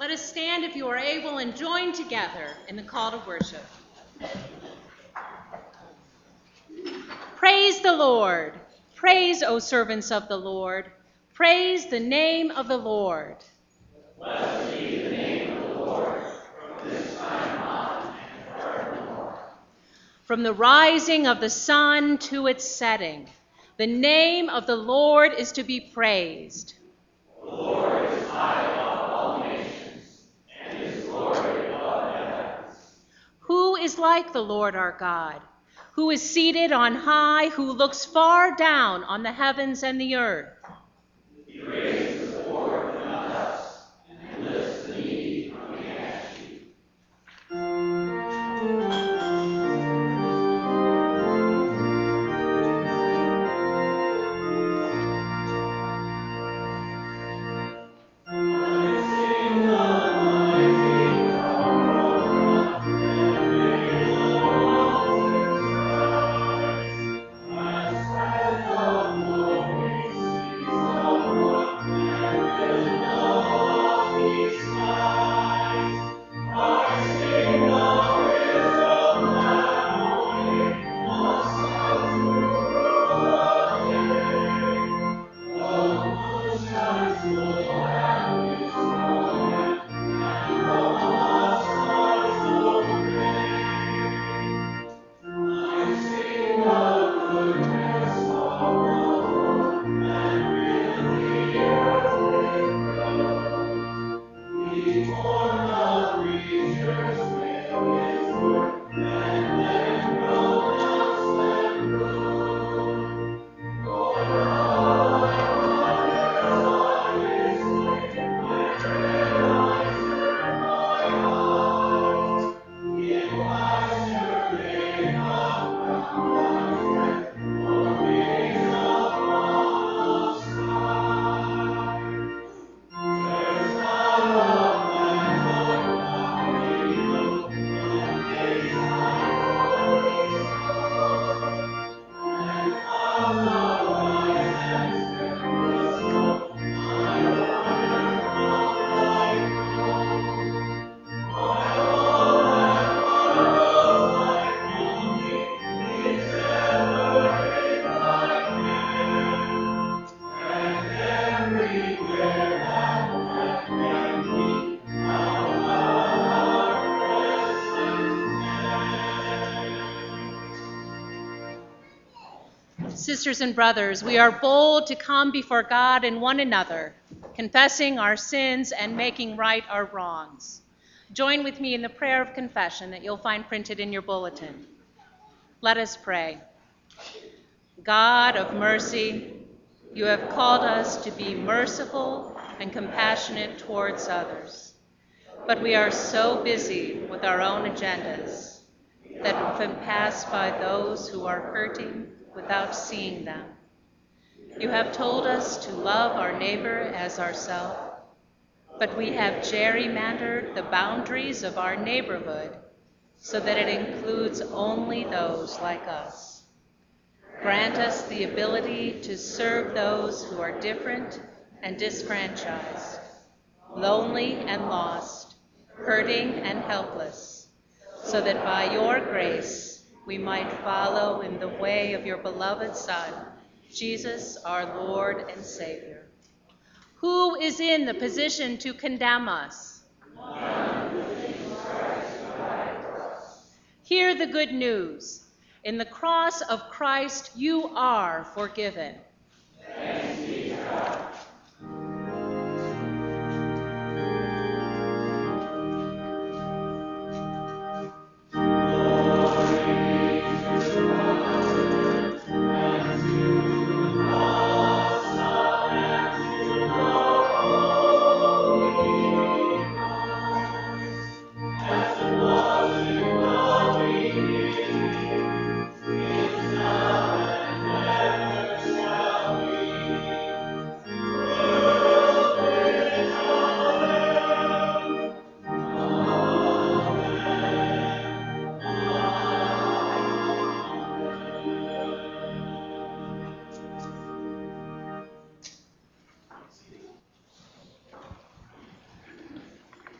Let us stand if you are able and join together in the call to worship. Praise the Lord. Praise, O servants of the Lord. Praise the name of the Lord. Blessed be the name of the Lord from this time on and forevermore. From the rising of the sun to its setting, the name of the Lord is to be praised. The Lord is high above all nations, and his glory above heavens. Who is like the Lord our God, who is seated on high, who looks far down on the heavens and the earth? He raises the poor from the dust and lifts the needy from the ashes. Sisters and brothers, we are bold to come before God and one another, confessing our sins and making right our wrongs. Join with me in the prayer of confession that you'll find printed in your bulletin. Let us pray. God of mercy, you have called us to be merciful and compassionate towards others, but we are so busy with our own agendas that often pass by those who are hurting without seeing them. You have told us to love our neighbor as ourselves, but we have gerrymandered the boundaries of our neighborhood so that it includes only those like us. Grant us the ability to serve those who are different and disfranchised, lonely and lost, hurting and helpless, so that by your grace, we might follow in the way of your beloved Son, Jesus, our Lord and Savior. Who is in the position to condemn us? None. Hear the good news. In the cross of Christ, you are forgiven. Thanks be to God.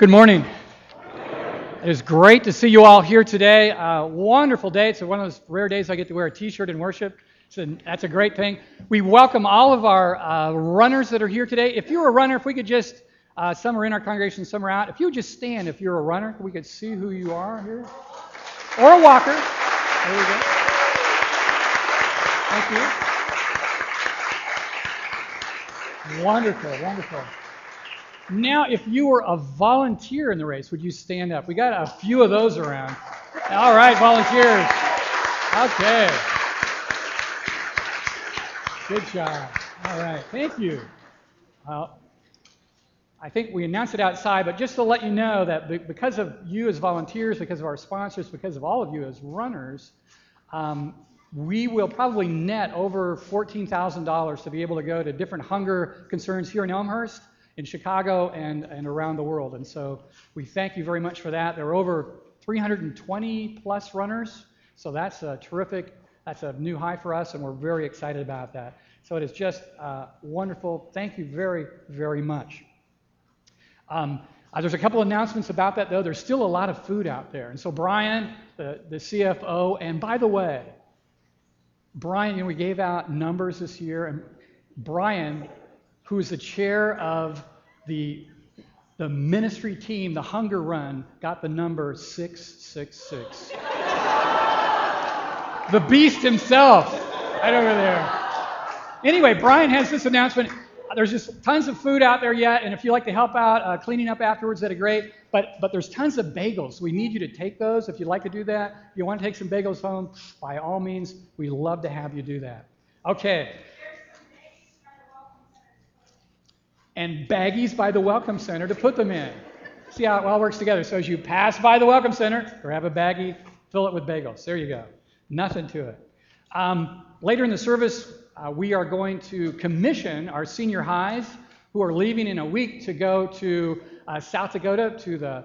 Good morning. It is great to see you all here today. Wonderful day. It's one of those rare days I get to wear a t-shirt and worship. That's a great thing. We welcome all of our runners that are here today. If you're a runner, if we could just, some are in our congregation, some are out. If you would just stand if you're a runner, we could see who you are here. Or a walker. There we go. Thank you. Wonderful, wonderful. Now, if you were a volunteer in the race, would you stand up? We got a few of those around. All right, volunteers. Okay. Good job. All right, thank you. I think we announced it outside, but just to let you know that because of you as volunteers, because of our sponsors, because of all of you as runners, we will probably net over $14,000 to be able to go to different hunger concerns here in Elmhurst, in Chicago and around the world. And so we thank you very much for that. There are over 320 plus runners, so that's a terrific, that's a new high for us, and we're very excited about that. So it is just wonderful. Thank you very, very much. There's a couple announcements about that, though. There's still a lot of food out there. And so Brian, the CFO, and by the way, Brian, we gave out numbers this year, and Brian, who is the chair of the ministry team, the Hunger Run, got the number 666. The beast himself, right over there. Anyway, Brian has this announcement. There's just tons of food out there yet, and if you'd like to help out cleaning up afterwards, that'd be great. But there's tons of bagels. We need you to take those if you'd like to do that. If you want to take some bagels home, by all means, we love to have you do that. Okay. And baggies by the Welcome Center to put them in. See how it all works together. So as you pass by the Welcome Center, grab a baggie, fill it with bagels. There you go. Nothing to it. Later in the service, we are going to commission our senior highs who are leaving in a week to go to South Dakota to the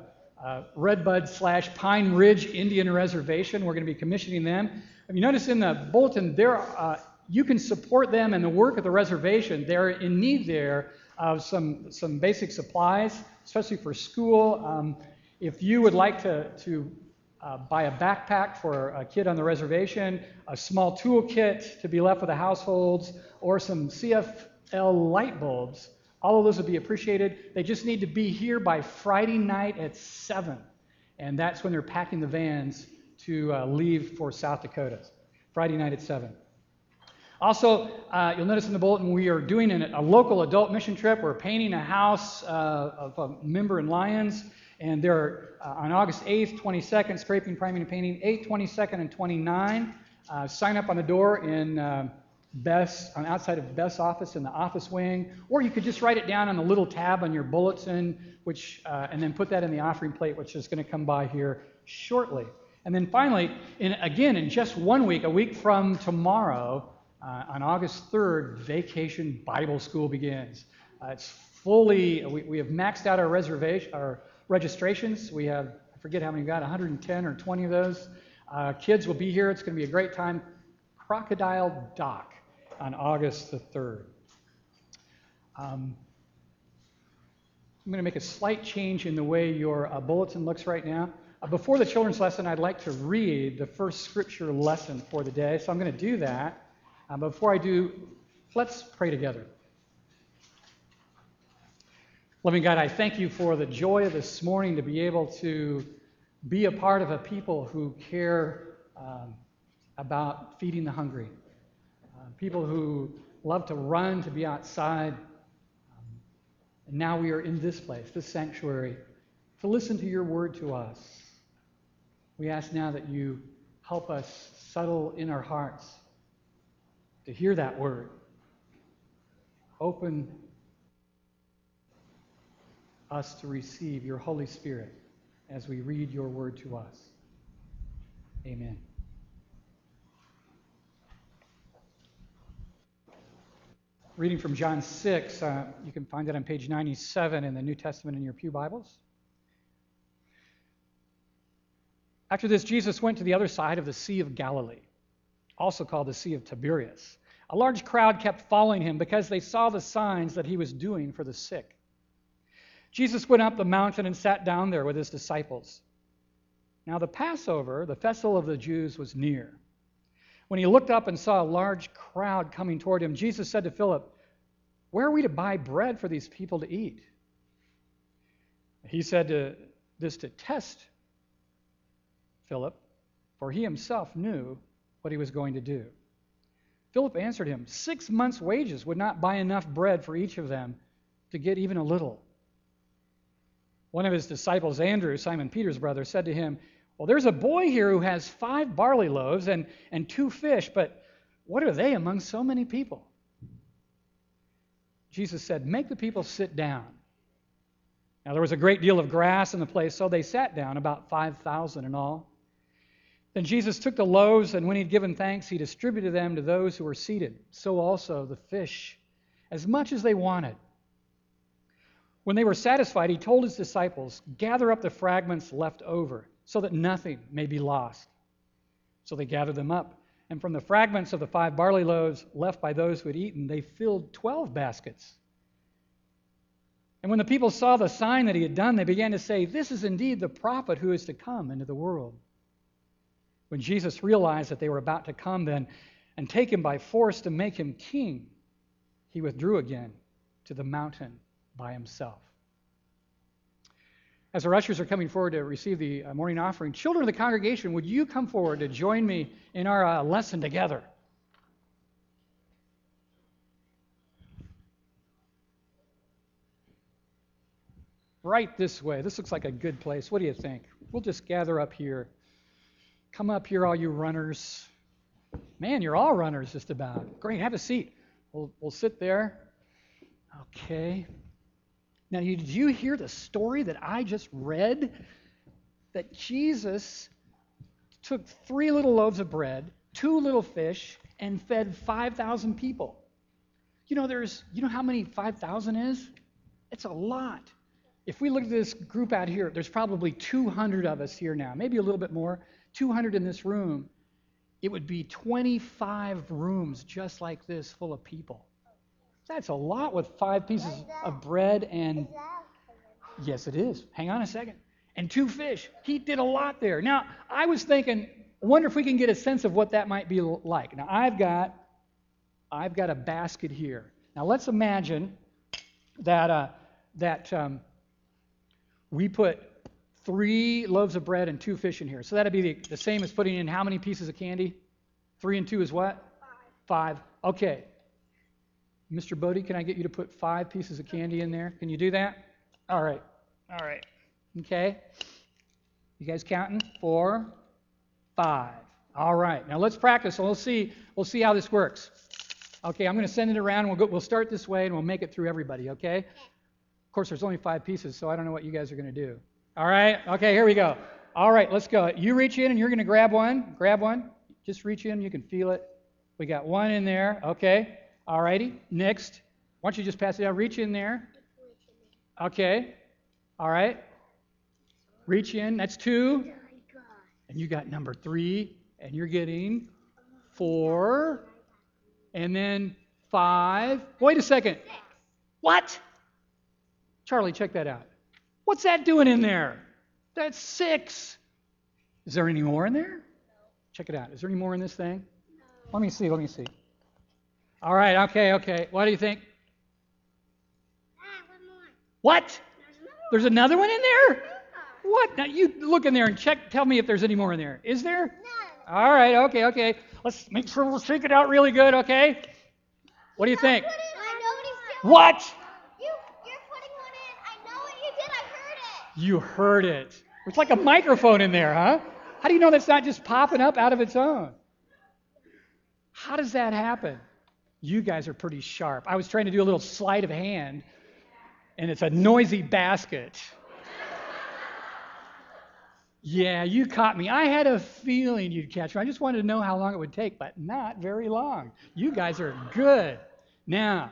Redbud / Pine Ridge Indian Reservation. We're going to be commissioning them. If you notice in the bulletin, there you can support them in the work of the reservation. They're in need there of some basic supplies, especially for school. If you would like to buy a backpack for a kid on the reservation, a small tool kit to be left with the households, or some CFL light bulbs, all of those would be appreciated. They just need to be here by Friday night at 7, and that's when they're packing the vans to leave for South Dakota. Friday night at 7. Also, you'll notice in the bulletin we are doing a local adult mission trip. We're painting a house of a member in Lyons, and they're on August 8th, 22nd, scraping, priming, and painting, 8, 22nd, and 29. Sign up on the door in Bess, on outside of Bess' office in the office wing, or you could just write it down on the little tab on your bulletin, which and then put that in the offering plate, which is going to come by here shortly. And then finally, in just 1 week, a week from tomorrow, on August 3rd, Vacation Bible School begins. It's fully, we have maxed out our registrations. We have, I forget how many we got, 110 or 20 of those. Kids will be here. It's going to be a great time. Crocodile Dock on August the 3rd. I'm going to make a slight change in the way your bulletin looks right now. Before the children's lesson, I'd like to read the first scripture lesson for the day, so I'm going to do that. But before I do, let's pray together. Loving God, I thank you for the joy of this morning to be able to be a part of a people who care about feeding the hungry, people who love to run, to be outside. And now we are in this place, this sanctuary, to listen to your word to us. We ask now that you help us settle in our hearts to hear that word. Open us to receive your Holy Spirit as we read your word to us. Amen. Reading from John 6, you can find it on page 97 in the New Testament in your pew Bibles. After this, Jesus went to the other side of the Sea of Galilee, also called the Sea of Tiberias. A large crowd kept following him because they saw the signs that he was doing for the sick. Jesus went up the mountain and sat down there with his disciples. Now the Passover, the festival of the Jews, was near. When he looked up and saw a large crowd coming toward him, Jesus said to Philip, "Where are we to buy bread for these people to eat?" He said this to test Philip, for he himself knew what he was going to do. Philip answered him, 6 months' wages would not buy enough bread for each of them to get even a little." One of his disciples, Andrew, Simon Peter's brother, said to him, "Well, there's a boy here who has 5 barley loaves and 2 fish, but what are they among so many people?" Jesus said, "Make the people sit down." Now there was a great deal of grass in the place, so they sat down, about 5,000 in all. Then Jesus took the loaves, and when he'd given thanks, he distributed them to those who were seated, so also the fish, as much as they wanted. When they were satisfied, he told his disciples, "Gather up the fragments left over, so that nothing may be lost." So they gathered them up, and from the fragments of the 5 barley loaves left by those who had eaten, they filled 12 baskets. And when the people saw the sign that he had done, they began to say, "This is indeed the prophet who is to come into the world." When Jesus realized that they were about to come then and take him by force to make him king, he withdrew again to the mountain by himself. As our ushers are coming forward to receive the morning offering, children of the congregation, would you come forward to join me in our lesson together? Right this way. This looks like a good place. What do you think? We'll just gather up here. Come up here, all you runners. Man, you're all runners just about. Great, have a seat. We'll sit there. Okay. Now, did you hear the story that I just read? That Jesus took 3 little loaves of bread, 2 little fish, and fed 5,000 people. You know how many 5,000 is? It's a lot. If we look at this group out here, there's probably 200 of us here now, maybe a little bit more, 200 in this room. It would be 25 rooms just like this full of people. That's a lot with 5 pieces of bread and... Yes, it is. Hang on a second. And 2 fish. He did a lot there. Now, I was thinking, I wonder if we can get a sense of what that might be like. Now, I've got a basket here. Now, let's imagine that we put 3 loaves of bread and 2 fish in here. So that'd be the same as putting in how many pieces of candy? 3 and 2 is what? 5. Okay. Mr. Bodie, can I get you to put 5 pieces of candy in there? Can you do that? All right. Okay. You guys counting? 4, 5. All right. Now let's practice, and we'll see how this works. Okay, I'm going to send it around, and we'll start this way, and we'll make it through everybody, okay? Of course, there's only 5 pieces, so I don't know what you guys are going to do. All right? Okay, here we go. All right, let's go. You reach in, and you're going to grab one. Just reach in. You can feel it. We got one in there. Okay. All righty, next. Why don't you just pass it out? Reach in there. Okay. All right. Reach in. That's 2. And you got number 3. And you're getting 4. And then 5. Wait a second. 6. What? Charlie, check that out. What's that doing in there? That's 6. Is there any more in there? No. Check it out. Is there any more in this thing? No. Let me see. All right, okay. What do you think? One more. What? There's another one in there? No. What? Now you look in there and check. Tell me if there's any more in there. Is there? No. All right, okay. Let's make sure we'll shake it out really good, okay? What do you think? What? You're putting one in. I know what you did. I heard it. You heard it. It's like a microphone in there, huh? How do you know that's not just popping up out of its own? How does that happen? You guys are pretty sharp. I was trying to do a little sleight of hand, and it's a noisy basket. Yeah, you caught me. I had a feeling you'd catch me. I just wanted to know how long it would take, but not very long. You guys are good. Now,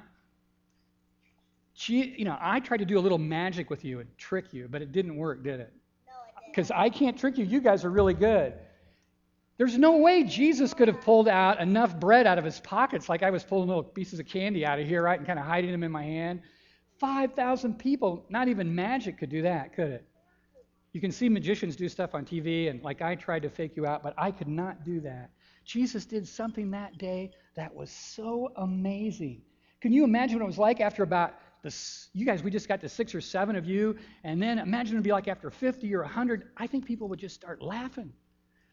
I tried to do a little magic with you and trick you, but it didn't work, did it? No, it didn't. Because I can't trick you. You guys are really good. There's no way Jesus could have pulled out enough bread out of his pockets like I was pulling little pieces of candy out of here, right, and kind of hiding them in my hand. 5,000 people. Not even magic could do that, could it? You can see magicians do stuff on TV, and like I tried to fake you out, but I could not do that. Jesus did something that day that was so amazing. Can you imagine what it was like after about this? You guys, we just got to 6 or 7 of you, and then imagine it would be like after 50 or 100. I think people would just start laughing.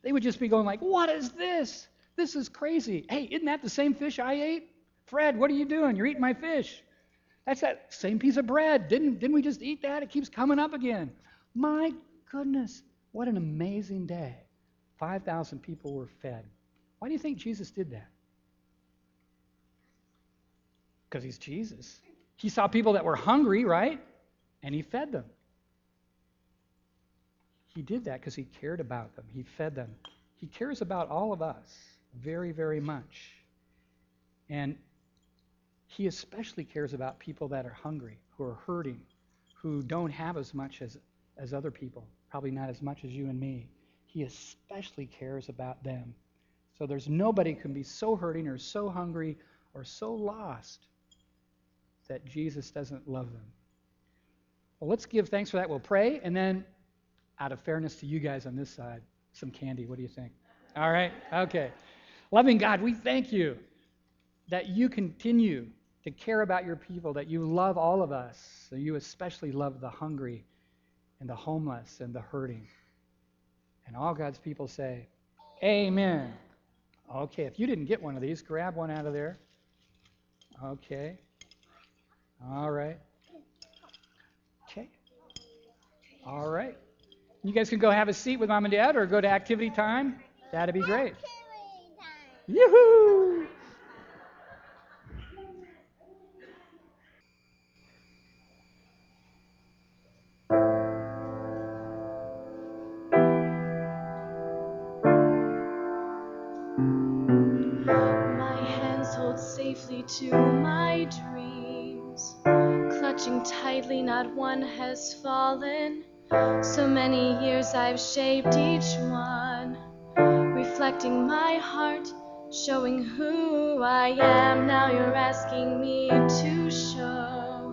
They would just be going like, what is this? This is crazy. Hey, isn't that the same fish I ate? Fred, what are you doing? You're eating my fish. That's that same piece of bread. Didn't we just eat that? It keeps coming up again. My goodness, what an amazing day. 5,000 people were fed. Why do you think Jesus did that? Because he's Jesus. He saw people that were hungry, right? And he fed them. He did that because he cared about them. He fed them. He cares about all of us very, very much. And he especially cares about people that are hungry, who are hurting, who don't have as much as other people, probably not as much as you and me. He especially cares about them. So there's nobody who can be so hurting or so hungry or so lost that Jesus doesn't love them. Well, let's give thanks for that. We'll pray, and then out of fairness to you guys on this side, some candy. What do you think? All right? Okay. Loving God, we thank you that you continue to care about your people, that you love all of us, that you especially love the hungry and the homeless and the hurting. And all God's people say, amen. Okay, if you didn't get one of these, grab one out of there. Okay. All right. Okay. All right. You guys can go have a seat with Mom and Dad or go to activity time. That'd be great. Yoo-hoo! To my dreams, clutching tightly, not one has fallen. So many years I've shaped each one, reflecting my heart, showing who I am. Now you're asking me to show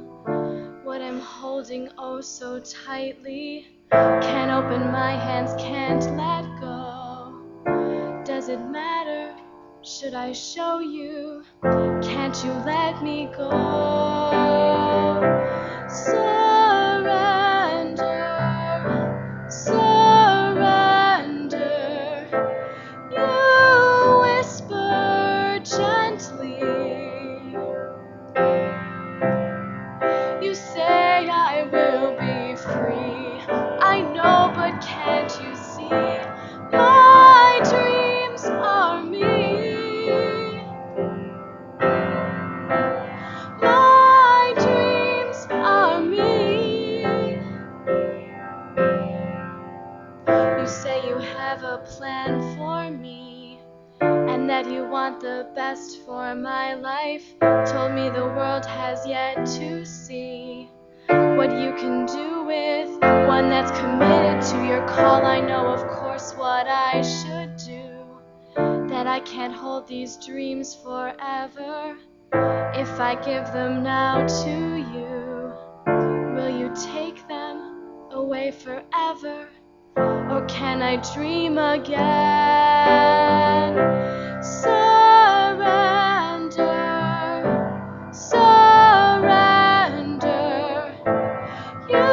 what I'm holding oh so tightly. Can't open my hands, can't let go. Does it matter? Should I show you? Can't you let me go? Surrender, surrender. You whisper gently. You say I will be free. I know, but can't you see? My dreams are me. Plan for me, and that you want the best for my life. Told me the world has yet to see what you can do with one that's committed to your call. I know, of course, what I should do, that I can't hold these dreams forever. If I give them now to you, will you take them away forever? Or can I dream again? Surrender, surrender. You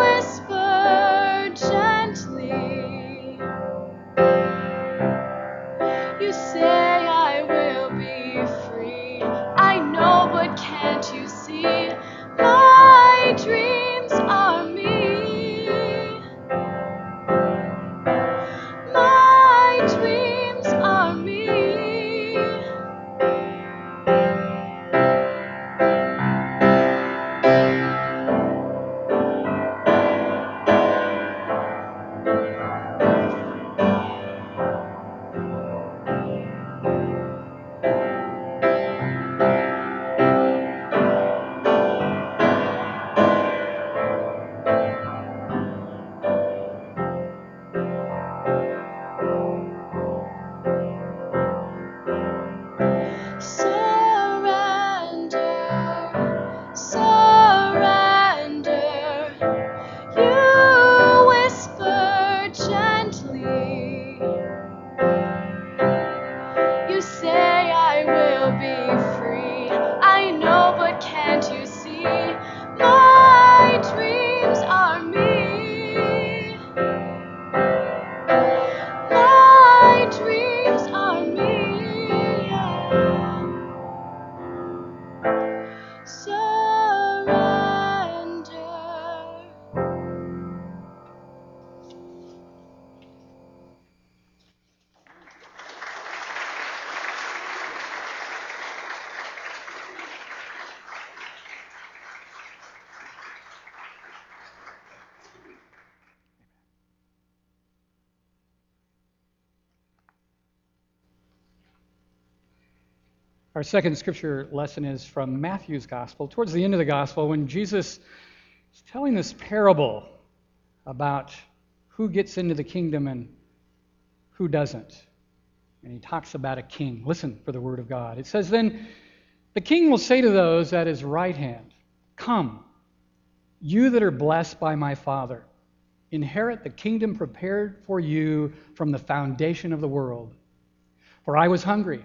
whisper gently. You say I will be free. I know, but can't you see? My dreams are me. So you say I will be free? I know, but can't you see? My dreams are me. My dreams are me. Our second scripture lesson is from Matthew's Gospel. Towards the end of the Gospel, when Jesus is telling this parable about who gets into the kingdom and who doesn't, and he talks about a king. Listen for the word of God. It says, "Then the king will say to those at his right hand, 'Come, you that are blessed by my Father, inherit the kingdom prepared for you from the foundation of the world. For I was hungry,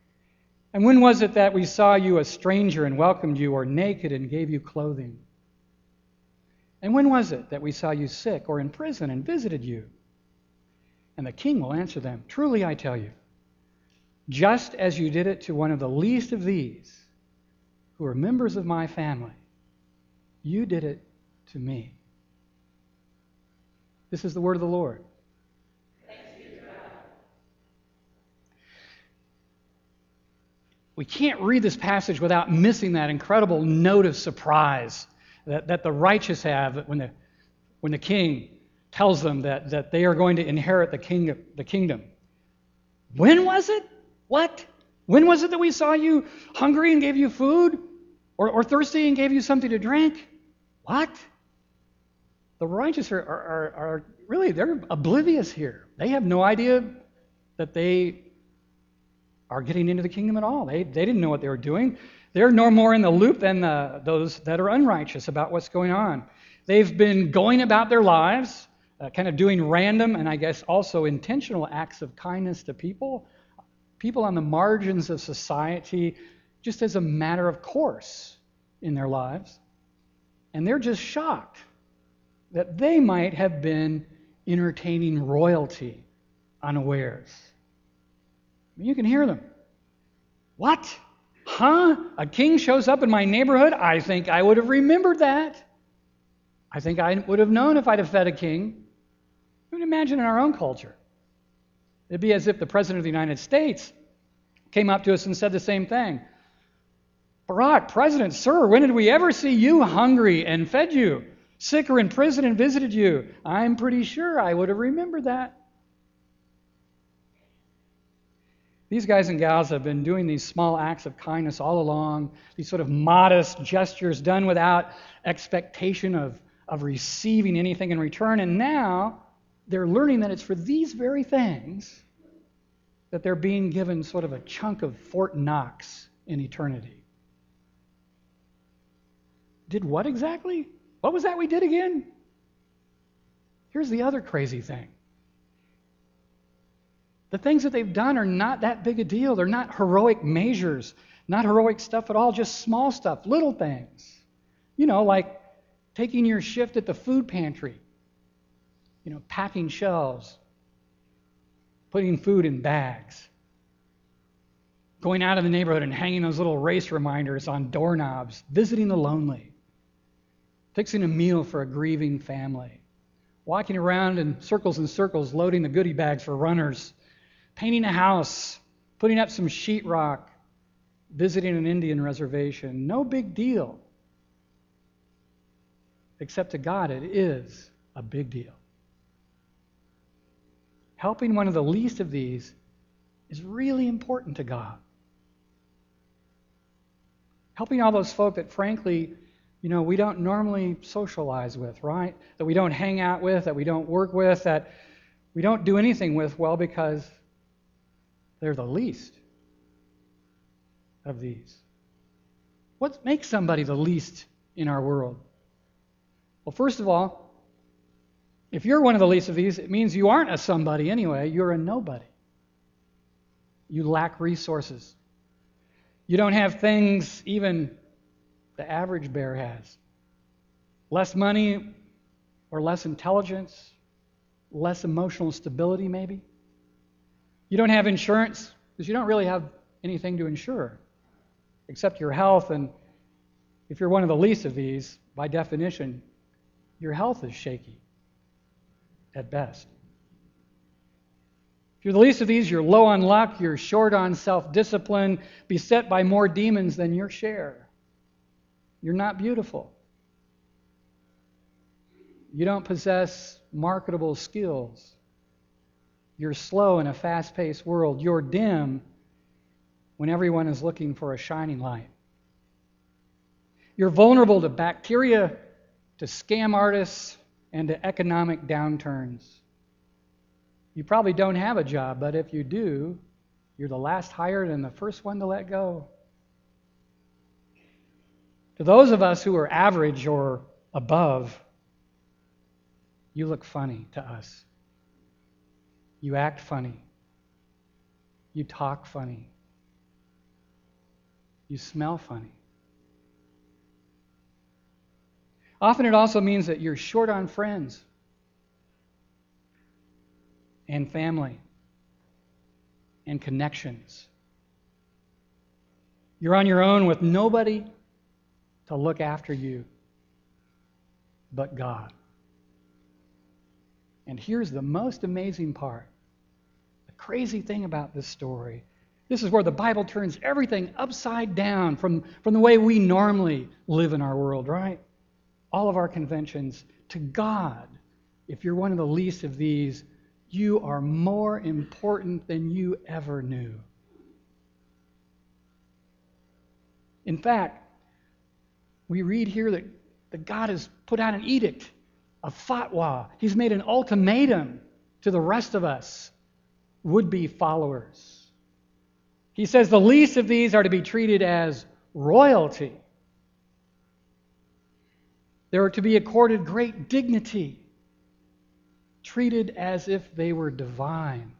And when was it that we saw you a stranger and welcomed you, or naked and gave you clothing? And when was it that we saw you sick or in prison and visited you?' And the king will answer them, 'Truly I tell you, just as you did it to one of the least of these, who are members of my family, you did it to me.'" This is the word of the Lord. We can't read this passage without missing that incredible note of surprise that the righteous have when the king tells them that they are going to inherit the kingdom. When was it? What? When was it that we saw you hungry and gave you food? Or thirsty and gave you something to drink? What? The righteous are really, they're oblivious here. They have no idea that they are getting into the kingdom at all. They didn't know what they were doing. They're no more in the loop than those that are unrighteous about what's going on. They've been going about their lives, kind of doing random and I guess also intentional acts of kindness to people on the margins of society, just as a matter of course in their lives. And they're just shocked that they might have been entertaining royalty unawares. You can hear them. What? Huh? A king shows up in my neighborhood? I think I would have remembered that. I think I would have known if I'd have fed a king. I mean, imagine in our own culture. It'd be as if the President of the United States came up to us and said the same thing. "Barack, President, sir, when did we ever see you hungry and fed you, sick or in prison and visited you? I'm pretty sure I would have remembered that." These guys and gals have been doing these small acts of kindness all along, these sort of modest gestures done without expectation of receiving anything in return, and now they're learning that it's for these very things that they're being given sort of a chunk of Fort Knox in eternity. Did what exactly? What was that we did again? Here's the other crazy thing. The things that they've done are not that big a deal. They're not heroic measures, not heroic stuff at all, just small stuff, little things. You know, like taking your shift at the food pantry, you know, packing shelves, putting food in bags, going out in the neighborhood and hanging those little race reminders on doorknobs, visiting the lonely, fixing a meal for a grieving family, walking around in circles and circles, loading the goodie bags for runners, painting a house, putting up some sheetrock, visiting an Indian reservation. No big deal. Except to God, it is a big deal. Helping one of the least of these is really important to God. helping all those folk that, frankly, you know, we don't normally socialize with, right? That we don't hang out with, that we don't work with, that we don't do anything with, well, because they're the least of these. What makes somebody the least in our world? Well, first of all, if you're one of the least of these, it means you aren't a somebody anyway. You're a nobody. You lack resources. You don't have things even the average bear has. Less money or less intelligence, less emotional stability maybe. You don't have insurance because you don't really have anything to insure except your health, and if you're one of the least of these, by definition, your health is shaky at best. If you're the least of these, you're low on luck, you're short on self-discipline, beset by more demons than your share. You're not beautiful. You don't possess marketable skills. You're slow in a fast-paced world. You're dim when everyone is looking for a shining light. You're vulnerable to bacteria, to scam artists, and to economic downturns. You probably don't have a job, but if you do, you're the last hired and the first one to let go. To those of us who are average or above, you look funny to us. You act funny. You talk funny. You smell funny. Often it also means that you're short on friends and family, and connections. You're on your own with nobody to look after you but God. And here's the most amazing part, the crazy thing about this story. This is where the Bible turns everything upside down from the way we normally live in our world, right? All of our conventions to God. If you're one of the least of these, you are more important than you ever knew. In fact, we read here that God has put out an edict, a fatwa. He's made an ultimatum to the rest of us, would-be followers. He says the least of these are to be treated as royalty. They are to be accorded great dignity, treated as if they were divine.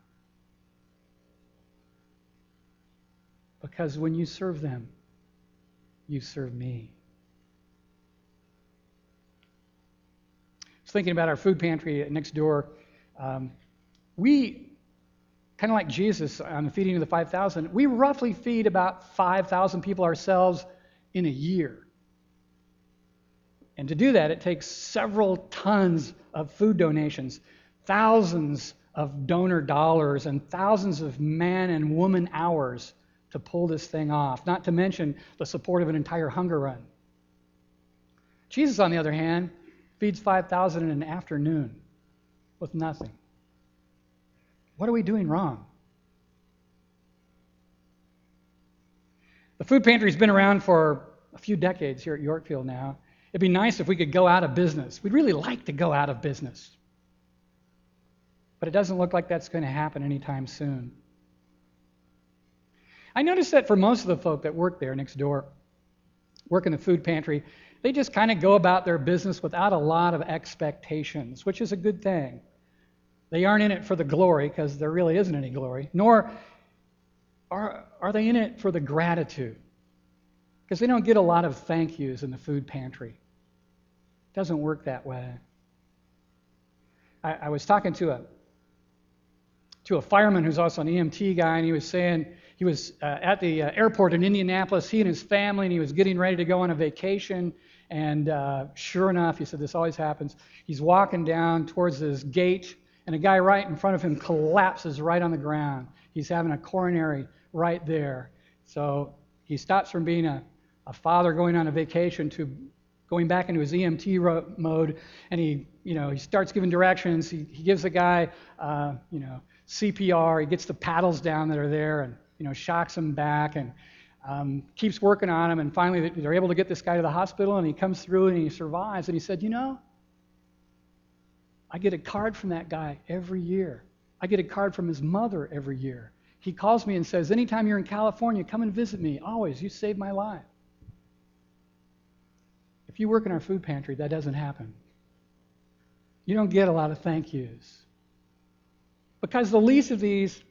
Because when you serve them, you serve me. I was thinking about our food pantry next door. We, kind of like Jesus on the feeding of the 5,000, we roughly feed about 5,000 people ourselves in a year. And to do that, it takes several tons of food donations, thousands of donor dollars, and thousands of man and woman hours to pull this thing off, not to mention the support of an entire hunger run. Jesus, on the other hand, feeds 5,000 in an afternoon with nothing. What are we doing wrong? The food pantry's been around for a few decades here at Yorkfield now. It'd be nice if we could go out of business. We'd really like to go out of business. But it doesn't look like that's going to happen anytime soon. I noticed that for most of the folk that work there next door, work in the food pantry, they just kind of go about their business without a lot of expectations, which is a good thing. They aren't in it for the glory, because there really isn't any glory, nor are they in it for the gratitude, because they don't get a lot of thank yous in the food pantry. It doesn't work that way. I was talking to a fireman who's also an EMT guy, and he was saying he was at the airport in Indianapolis, he and his family, and he was getting ready to go on a vacation, and sure enough, he said this always happens, he's walking down towards his gate, and a guy right in front of him collapses right on the ground. He's having a coronary right there. So he stops from being a father going on a vacation to going back into his EMT mode, and he starts giving directions. He gives the guy CPR. He gets the paddles down that are there, and shocks him back, and Keeps working on him, and finally they're able to get this guy to the hospital, and he comes through and he survives. And he said, you know, I get a card from that guy every year. I get a card from his mother every year. He calls me and says, anytime you're in California, come and visit me. Always, you saved my life. If you work in our food pantry, that doesn't happen. You don't get a lot of thank yous. Because the least of these,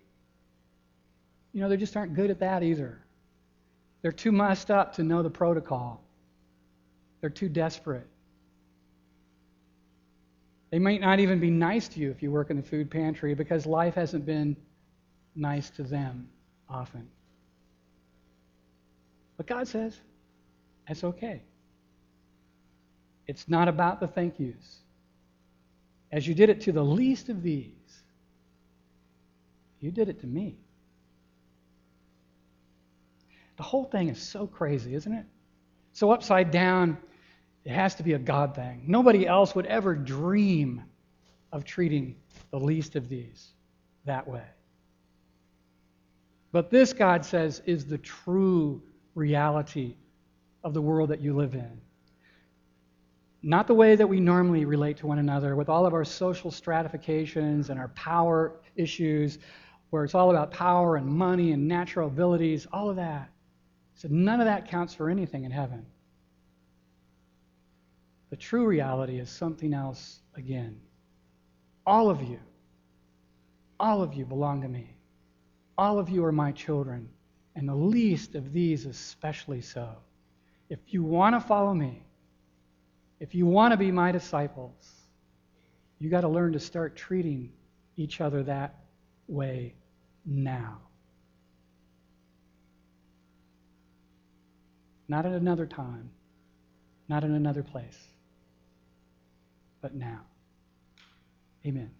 you know, they just aren't good at that either. They're too mussed up to know the protocol. They're too desperate. They might not even be nice to you if you work in the food pantry, because life hasn't been nice to them often. But God says, it's okay. It's not about the thank yous. As you did it to the least of these, you did it to me. The whole thing is so crazy, isn't it? So upside down, it has to be a God thing. Nobody else would ever dream of treating the least of these that way. But this, God says, is the true reality of the world that you live in. Not the way that we normally relate to one another, with all of our social stratifications and our power issues, where it's all about power and money and natural abilities, all of that. So none of that counts for anything in heaven. The true reality is something else again. All of you belong to me. All of you are my children, and the least of these especially so. If you want to follow me, if you want to be my disciples, you got to learn to start treating each other that way now. Not at another time, not in another place, but now. Amen.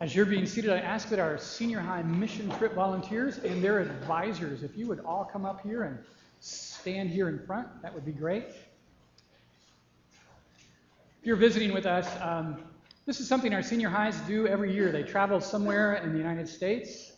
As you're being seated, I ask that our senior high mission trip volunteers and their advisors, if you would all come up here and stand here in front, that would be great. If you're visiting with us, this is something our senior highs do every year. They travel somewhere in the United States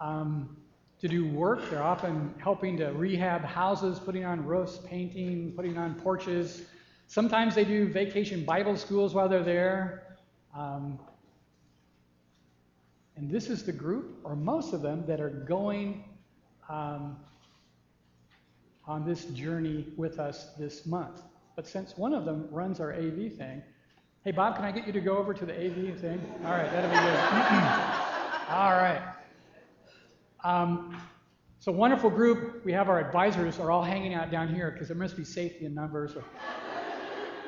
to do work. They're often helping to rehab houses, putting on roofs, painting, putting on porches. Sometimes they do vacation Bible schools while they're there. And this is the group, or most of them, that are going on this journey with us this month. But since one of them runs our AV thing, hey, Bob, can I get you to go over to the AV thing? All right, that'll be good. All right. So wonderful group. We have our advisors are all hanging out down here because there must be safety in numbers.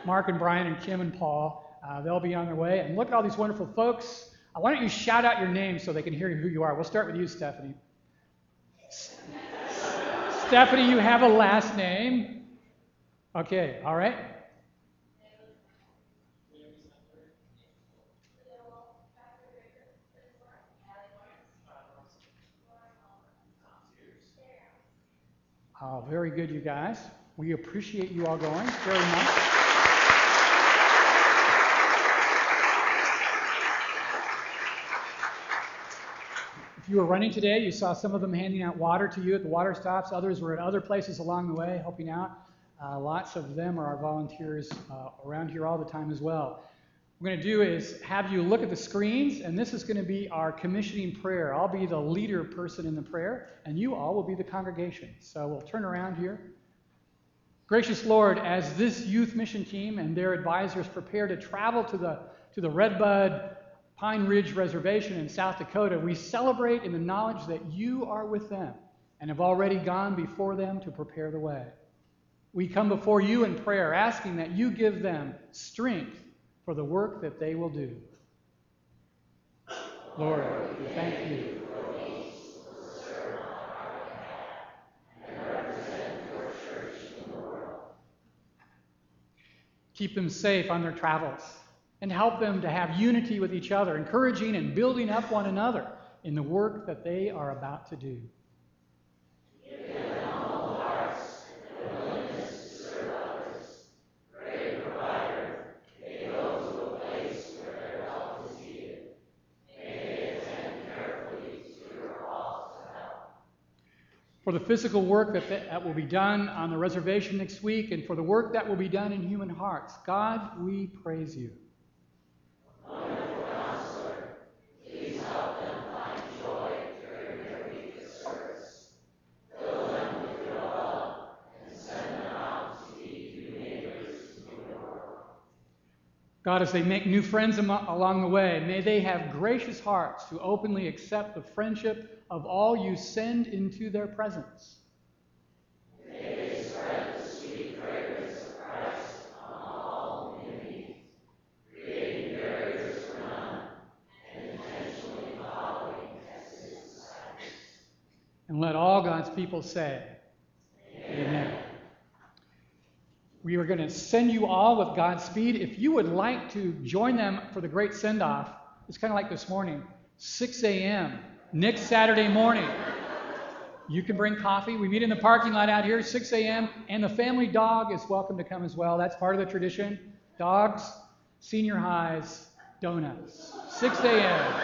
Mark and Brian and Kim and Paul, they'll be on their way. And look at all these wonderful folks. Why don't you shout out your name so they can hear who you are? We'll start with you, Stephanie. Stephanie, you have a last name. Okay, all right. Oh, very good, you guys. We appreciate you all going very much. If you were running today, you saw some of them handing out water to you at the water stops. Others were at other places along the way helping out. Lots of them are our volunteers around here all the time as well. What we're going to do is have you look at the screens, and this is going to be our commissioning prayer. I'll be the leader person in the prayer, and you all will be the congregation. So we'll turn around here. Gracious Lord, as this youth mission team and their advisors prepare to travel to the Redbud Pine Ridge Reservation in South Dakota, we celebrate in the knowledge that you are with them and have already gone before them to prepare the way. We come before you in prayer, asking that you give them strength for the work that they will do. Lord, we thank you. Keep them safe on their travels and help them to have unity with each other, encouraging and building up one another in the work that they are about to do. For the physical work that will be done on the reservation next week, and for the work that will be done in human hearts, God, we praise you. Wonderful Counselor, please help them find joy during their week of service. Fill them with your love and send them out to be new neighbors in the world. God, as they make new friends along the way, may they have gracious hearts to openly accept the friendship of all you send into their presence. May they spread the sweet fragrance of Christ on all who meet, creating barriers for none, and intentionally following as his disciples. And let all God's people say, Amen. We are going to send you all with Godspeed. If you would like to join them for the great send-off, it's kind of like this morning, 6 a.m., next Saturday morning. You can bring coffee. We meet in the parking lot out here, 6 a.m., and the family dog is welcome to come as well. That's part of the tradition. Dogs, senior highs, donuts. 6 a.m.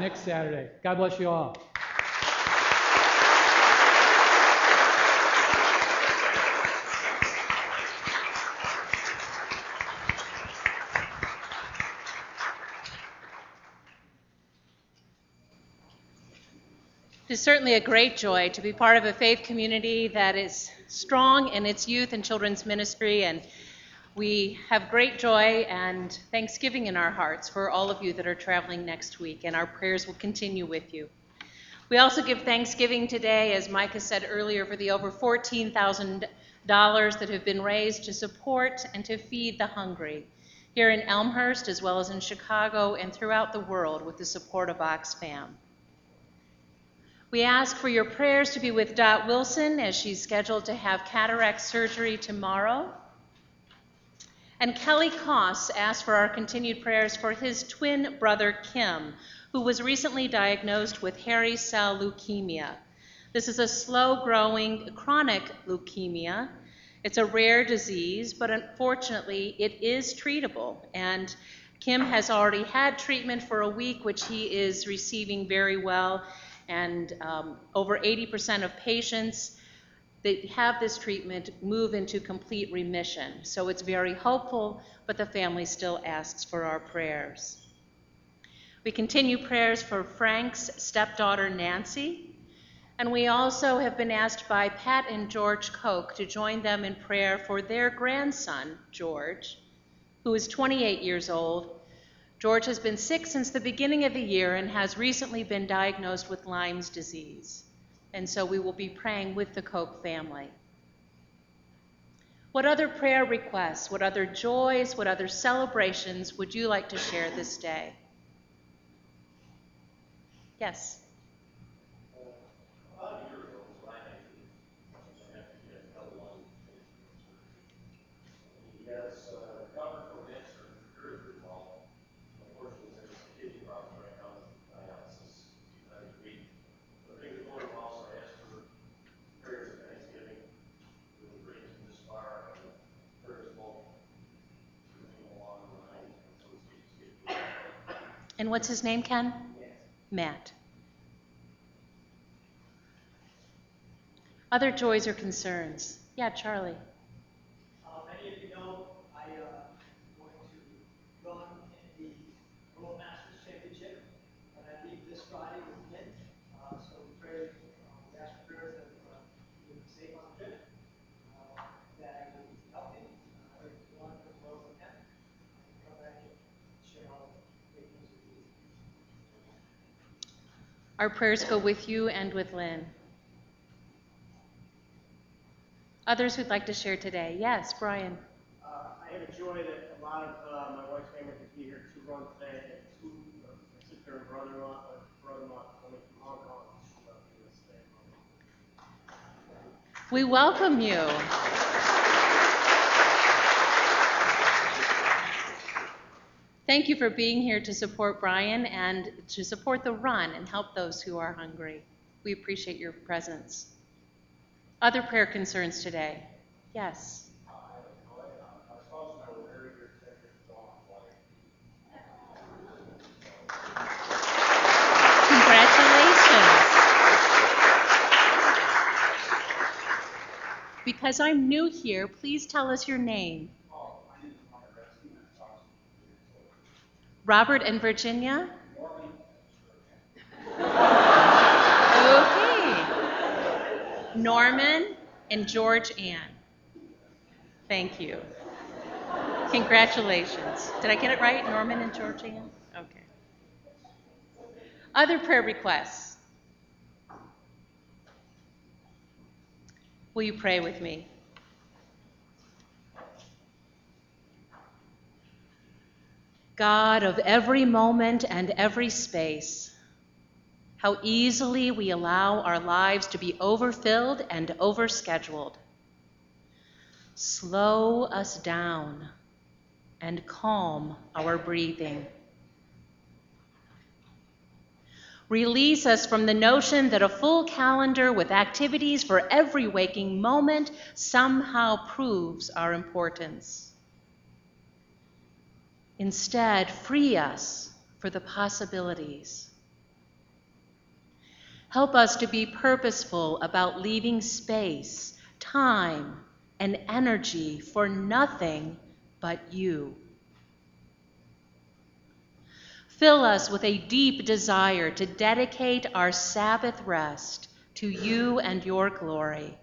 next Saturday. God bless you all. It is certainly a great joy to be part of a faith community that is strong in its youth and children's ministry, and we have great joy and thanksgiving in our hearts for all of you that are traveling next week, and our prayers will continue with you. We also give thanksgiving today, as Micah said earlier, for the over $14,000 that have been raised to support and to feed the hungry here in Elmhurst, as well as in Chicago and throughout the world with the support of Oxfam. We ask for your prayers to be with Dot Wilson as she's scheduled to have cataract surgery tomorrow. And Kelly Koss asks for our continued prayers for his twin brother, Kim, who was recently diagnosed with hairy cell leukemia. This is a slow-growing chronic leukemia. It's a rare disease, but unfortunately, it is treatable. And Kim has already had treatment for a week, which he is receiving very well. And over 80% of patients that have this treatment move into complete remission. So it's very hopeful, but the family still asks for our prayers. We continue prayers for Frank's stepdaughter, Nancy. And we also have been asked by Pat and George Koch to join them in prayer for their grandson, George, who is 28 years old. George has been sick since the beginning of the year and has recently been diagnosed with Lyme's disease. And so we will be praying with the Koch family. What other prayer requests, what other joys, what other celebrations would you like to share this day? Yes. And what's his name, Ken? Matt. Other joys or concerns? Yeah, Charlie. Many of you know I am going to run in the World Masters Championship, and I leave this Friday with Mint. So we ask for prayers that you will be safe on the trip, that I will be healthy, I will run as well as I can, and come back and share all of it. Our prayers go with you and with Lynn. Others who'd like to share today? Yes, Brian. I have a joy that a lot of my wife's family could be here to run today, and my sister and brother-in-law coming from Hong Kong. We welcome you. Thank you for being here to support Brian and to support the run and help those who are hungry. We appreciate your presence. Other prayer concerns today? Yes. Congratulations. Because I'm new here, please tell us your name. Robert and Virginia? Okay. Norman and George Ann. Thank you. Congratulations. Did I get it right? Norman and George Ann? Okay. Other prayer requests? Will you pray with me? God of every moment and every space, how easily we allow our lives to be overfilled and overscheduled. Slow us down and calm our breathing. Release us from the notion that a full calendar with activities for every waking moment somehow proves our importance. Instead, free us for the possibilities. Help us to be purposeful about leaving space, time, and energy for nothing but you. Fill us with a deep desire to dedicate our Sabbath rest to you and your glory.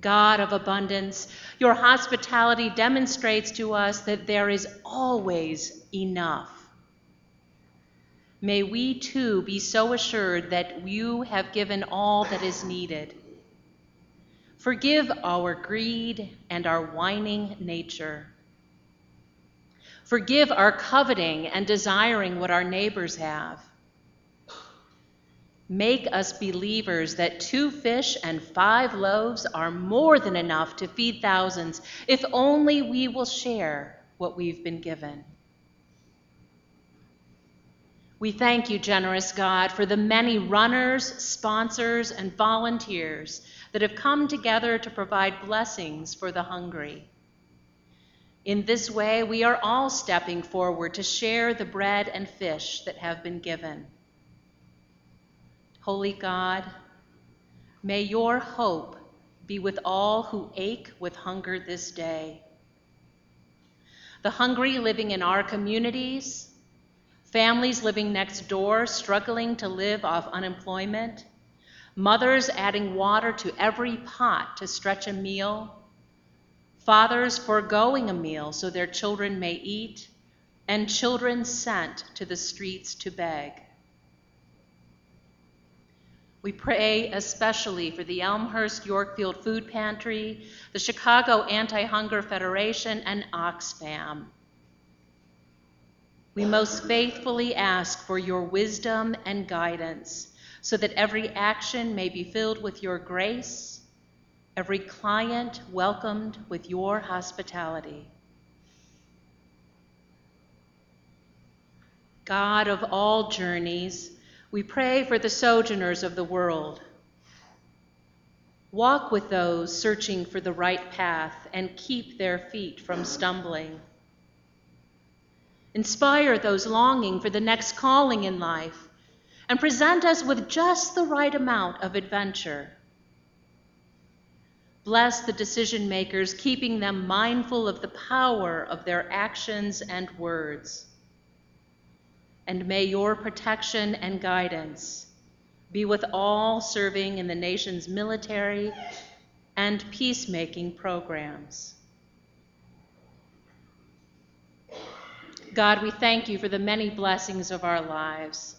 God of abundance, your hospitality demonstrates to us that there is always enough. May we too be so assured that you have given all that is needed. Forgive our greed and our whining nature. Forgive our coveting and desiring what our neighbors have. Make us believers that 2 fish and 5 loaves are more than enough to feed thousands, if only we will share what we've been given. We thank you, generous God, for the many runners, sponsors, and volunteers that have come together to provide blessings for the hungry. In this way, we are all stepping forward to share the bread and fish that have been given. Holy God, may your hope be with all who ache with hunger this day. The hungry living in our communities, families living next door struggling to live off unemployment, mothers adding water to every pot to stretch a meal, fathers foregoing a meal so their children may eat, and children sent to the streets to beg. We pray especially for the Elmhurst Yorkfield Food Pantry, the Chicago Anti-Hunger Federation, and Oxfam. We most faithfully ask for your wisdom and guidance so that every action may be filled with your grace, every client welcomed with your hospitality. God of all journeys, we pray for the sojourners of the world. Walk with those searching for the right path and keep their feet from stumbling. Inspire those longing for the next calling in life, and present us with just the right amount of adventure. Bless the decision makers, keeping them mindful of the power of their actions and words. And may your protection and guidance be with all serving in the nation's military and peacemaking programs. God, we thank you for the many blessings of our lives.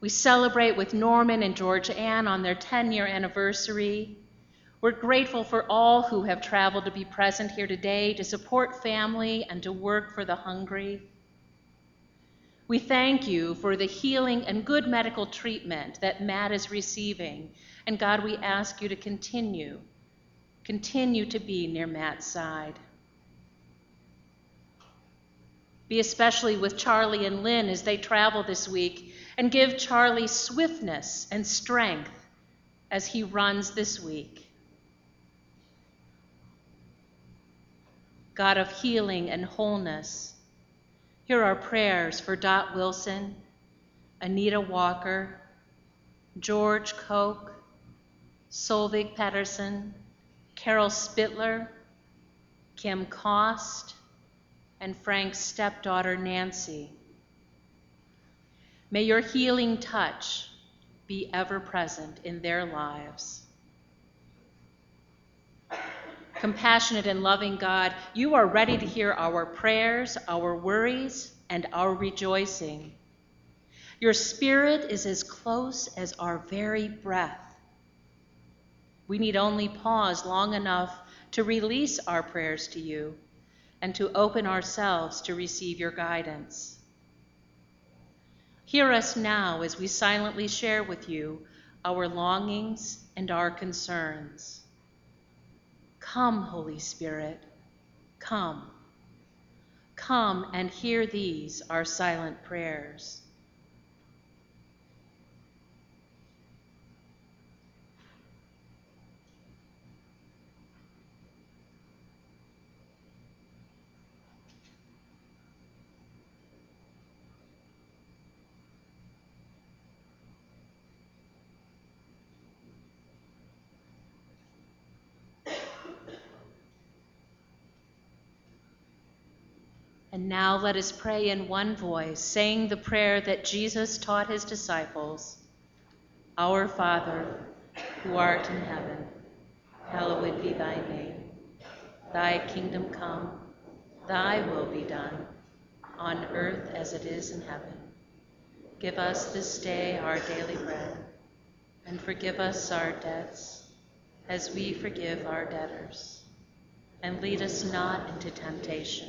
We celebrate with Norman and George Ann on their 10-year anniversary. We're grateful for all who have traveled to be present here today to support family and to work for the hungry. We thank you for the healing and good medical treatment that Matt is receiving. And God, we ask you to continue to be near Matt's side. Be especially with Charlie and Lynn as they travel this week, and give Charlie swiftness and strength as he runs this week. God of healing and wholeness, hear our prayers for Dot Wilson, Anita Walker, George Koch, Solvig Patterson, Carol Spittler, Kim Cost, and Frank's stepdaughter, Nancy. May your healing touch be ever present in their lives. Compassionate and loving God, you are ready to hear our prayers, our worries, and our rejoicing. Your spirit is as close as our very breath. We need only pause long enough to release our prayers to you, and to open ourselves to receive your guidance. Hear us now as we silently share with you our longings and our concerns. Come, Holy Spirit, come. Come and hear these, our silent prayers. And now let us pray in one voice, saying the prayer that Jesus taught his disciples. Our Father, who art in heaven, hallowed be thy name. Thy kingdom come, thy will be done, on earth as it is in heaven. Give us this day our daily bread, and forgive us our debts, as we forgive our debtors. And lead us not into temptation,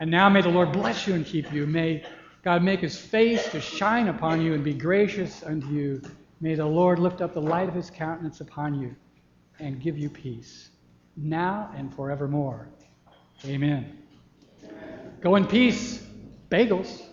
And now may the Lord bless you and keep you. May God make his face to shine upon you and be gracious unto you. May the Lord lift up the light of his countenance upon you and give you peace, now and forevermore. Amen. Go in peace, bagels.